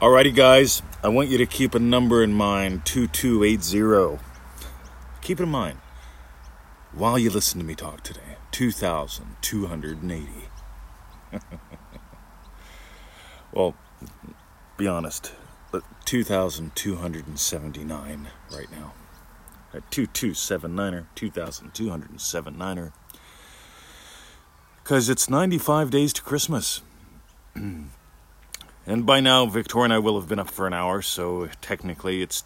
Alrighty, guys, I want you to keep a number in mind, 2280. Keep it in mind while you listen to me talk today, 2280. Well, be honest, 2279 right now. At 2279er, 2279er. Because it's 95 days to Christmas. And by now, Victoria and I will have been up for an hour, so technically it's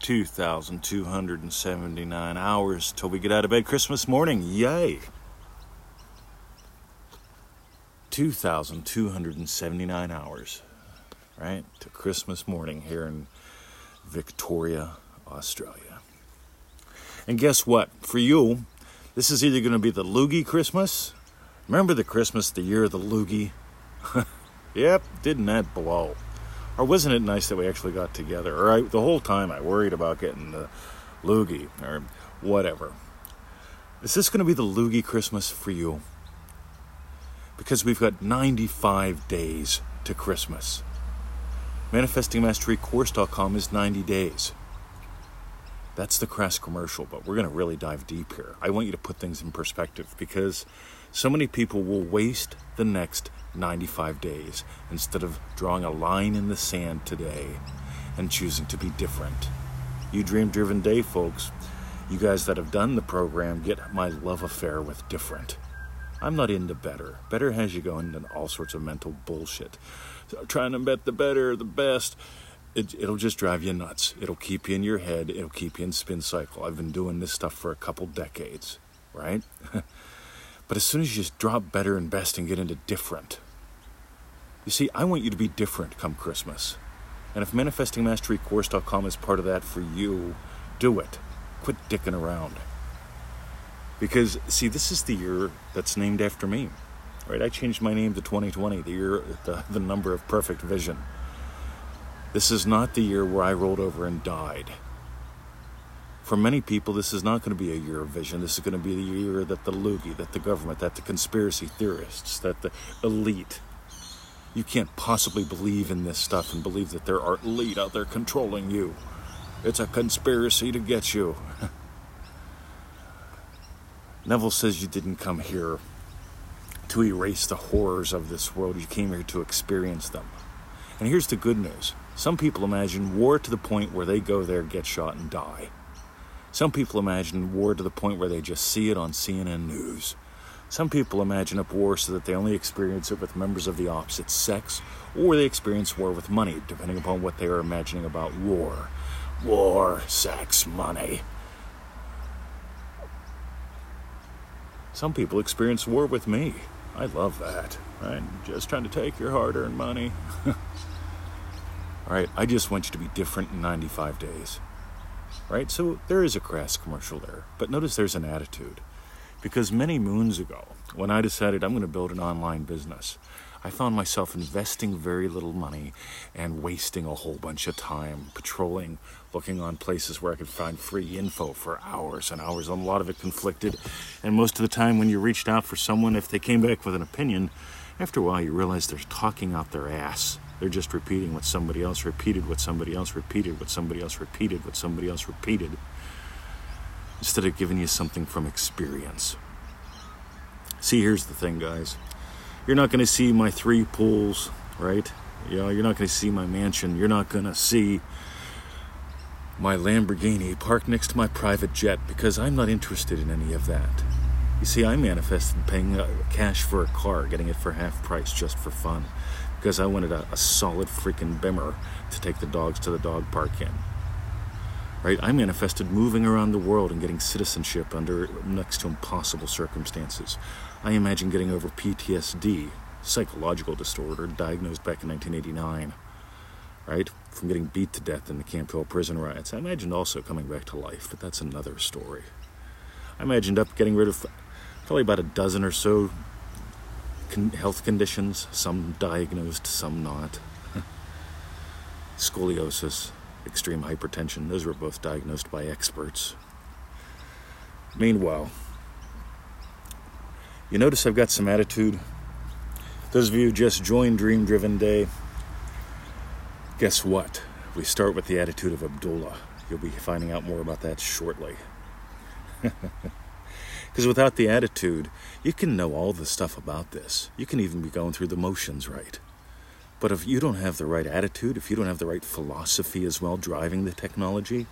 2,279 hours till we get out of bed Christmas morning. Yay! 2,279 hours, right? To Christmas morning here in Victoria, Australia. And guess what? For you, this is either going to be the Loogie Christmas. Remember the Christmas, the year of the Loogie? Yep, didn't that blow? Or wasn't it nice that we actually got together? Or the whole time I worried about getting the loogie or whatever. Is this going to be the loogie Christmas for you? Because we've got 95 days to Christmas. Manifestingmasterycourse.com is 90 days. That's the crass commercial, but we're going to really dive deep here. I want you to put things in perspective because so many people will waste the next 95 days instead of drawing a line in the sand today and choosing to be different. You Dream Driven Day, folks. You guys that have done the program get my love affair with different. I'm not into better. Better has you going into all sorts of mental bullshit. So trying to bet the better, the best. It'll just drive you nuts. It'll keep you in your head. It'll keep you in spin cycle. I've been doing this stuff for a couple decades, right? But as soon as you just drop better and best and get into different. You see, I want you to be different come Christmas. And if manifestingmasterycourse.com is part of that for you, do it. Quit dicking around. Because, see, this is the year that's named after me. Right? I changed my name to 2020, the year, the number of perfect vision. This is not the year where I rolled over and died. For many people, this is not going to be a year of vision. This is going to be the year that the loogie, that the government, that the conspiracy theorists, that the elite. You can't possibly believe in this stuff and believe that there are elite out there controlling you. It's a conspiracy to get you. Neville says you didn't come here to erase the horrors of this world. You came here to experience them. And here's the good news. Some people imagine war to the point where they go there, get shot, and die. Some people imagine war to the point where they just see it on CNN news. Some people imagine up war so that they only experience it with members of the opposite sex, or they experience war with money, depending upon what they are imagining about war. War, sex, money. Some people experience war with me. I love that, right? Just trying to take your hard-earned money. All right, I just want you to be different in 95 days. Right, so there is a crass commercial there, but notice there's an attitude. Because many moons ago, when I decided I'm going to build an online business, I found myself investing very little money and wasting a whole bunch of time patrolling, looking on places where I could find free info for hours and hours. A lot of it conflicted, and most of the time when you reached out for someone, if they came back with an opinion, after a while you realize they're talking out their ass. They're just repeating what somebody else repeated, what somebody else repeated, what somebody else repeated, what somebody else repeated, instead of giving you something from experience. See, here's the thing, guys. You're not going to see my 3 pools, right? You know, you're not going to see my mansion. You're not going to see my Lamborghini parked next to my private jet because I'm not interested in any of that. You see, I manifested paying cash for a car, getting it for half price just for fun. Because I wanted a solid freaking Bimmer to take the dogs to the dog park in. Right? I manifested moving around the world and getting citizenship under next to impossible circumstances. I imagine getting over PTSD, psychological disorder, diagnosed back in 1989. Right? From getting beat to death in the Camp Hill prison riots. I imagined also coming back to life, but that's another story. I imagined up getting rid of probably about a dozen or so health conditions, some diagnosed, some not. Scoliosis, extreme hypertension, those were both diagnosed by experts. Meanwhile, you notice I've got some attitude. Those of you who just joined Dream Driven Day, Guess what? We start with the attitude of Abdullah. You'll be finding out more about that shortly. Because without the attitude, you can know all the stuff about this. You can even be going through the motions right. But if you don't have the right attitude, if you don't have the right philosophy as well driving the technology,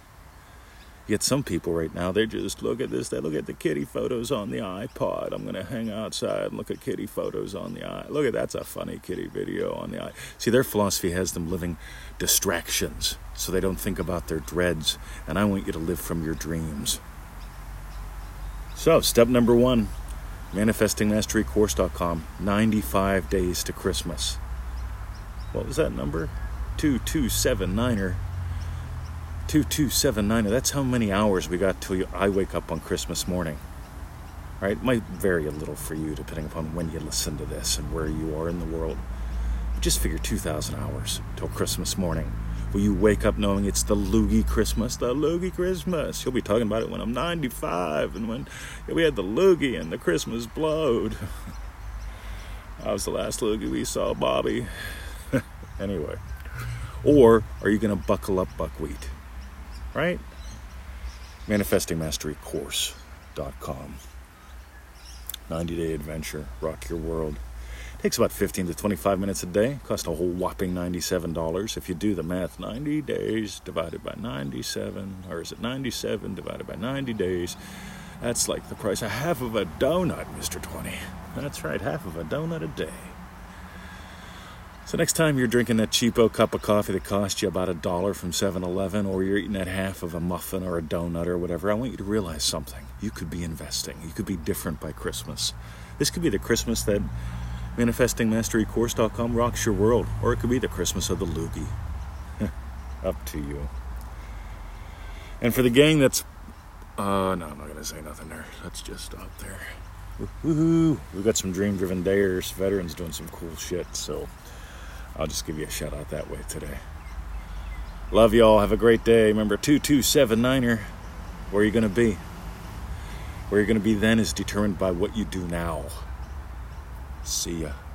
yet some people right now, they just look at this, they look at the kitty photos on the iPod. I'm going to hang outside and look at kitty photos on the iPod. Look at that's a funny kitty video on the iPod. See, their philosophy has them living distractions so they don't think about their dreads. And I want you to live from your dreams. So, step number 1, manifestingmasterycourse.com, 95 days to Christmas. What was that number? 2279er. 2279er. That's how many hours we got till I wake up on Christmas morning. All right? It might vary a little for you depending upon when you listen to this and where you are in the world. Just figure 2,000 hours till Christmas morning. Will you wake up knowing it's the loogie Christmas? The loogie Christmas. You'll be talking about it when I'm 95 and when we had the loogie and the Christmas blowed. That was the last loogie we saw, Bobby. Anyway. Or are you going to buckle up, buckwheat? Right? manifestingmasterycourse.com. 90-day adventure. Rock your world. Takes about 15 to 25 minutes a day. Costs a whole whopping $97. If you do the math, 90 days divided by 97, or is it 97 divided by 90 days? That's like the price of half of a donut, Mr. 20. That's right, half of a donut a day. So next time you're drinking that cheapo cup of coffee that cost you about $1 from 7-Eleven, or you're eating that half of a muffin or a donut or whatever, I want you to realize something. You could be investing. You could be different by Christmas. This could be the Christmas that manifestingmasterycourse.com rocks your world, or it could be the Christmas of the loogie. Up to you. And for the gang that's... no, I'm not going to say nothing there. Let's just stop there. Woohoo! We've got some dream-driven dares, veterans doing some cool shit, so I'll just give you a shout-out that way today. Love y'all. Have a great day. Remember, 2279er, where you're going to be. Where you're going to be then is determined by what you do now. See ya.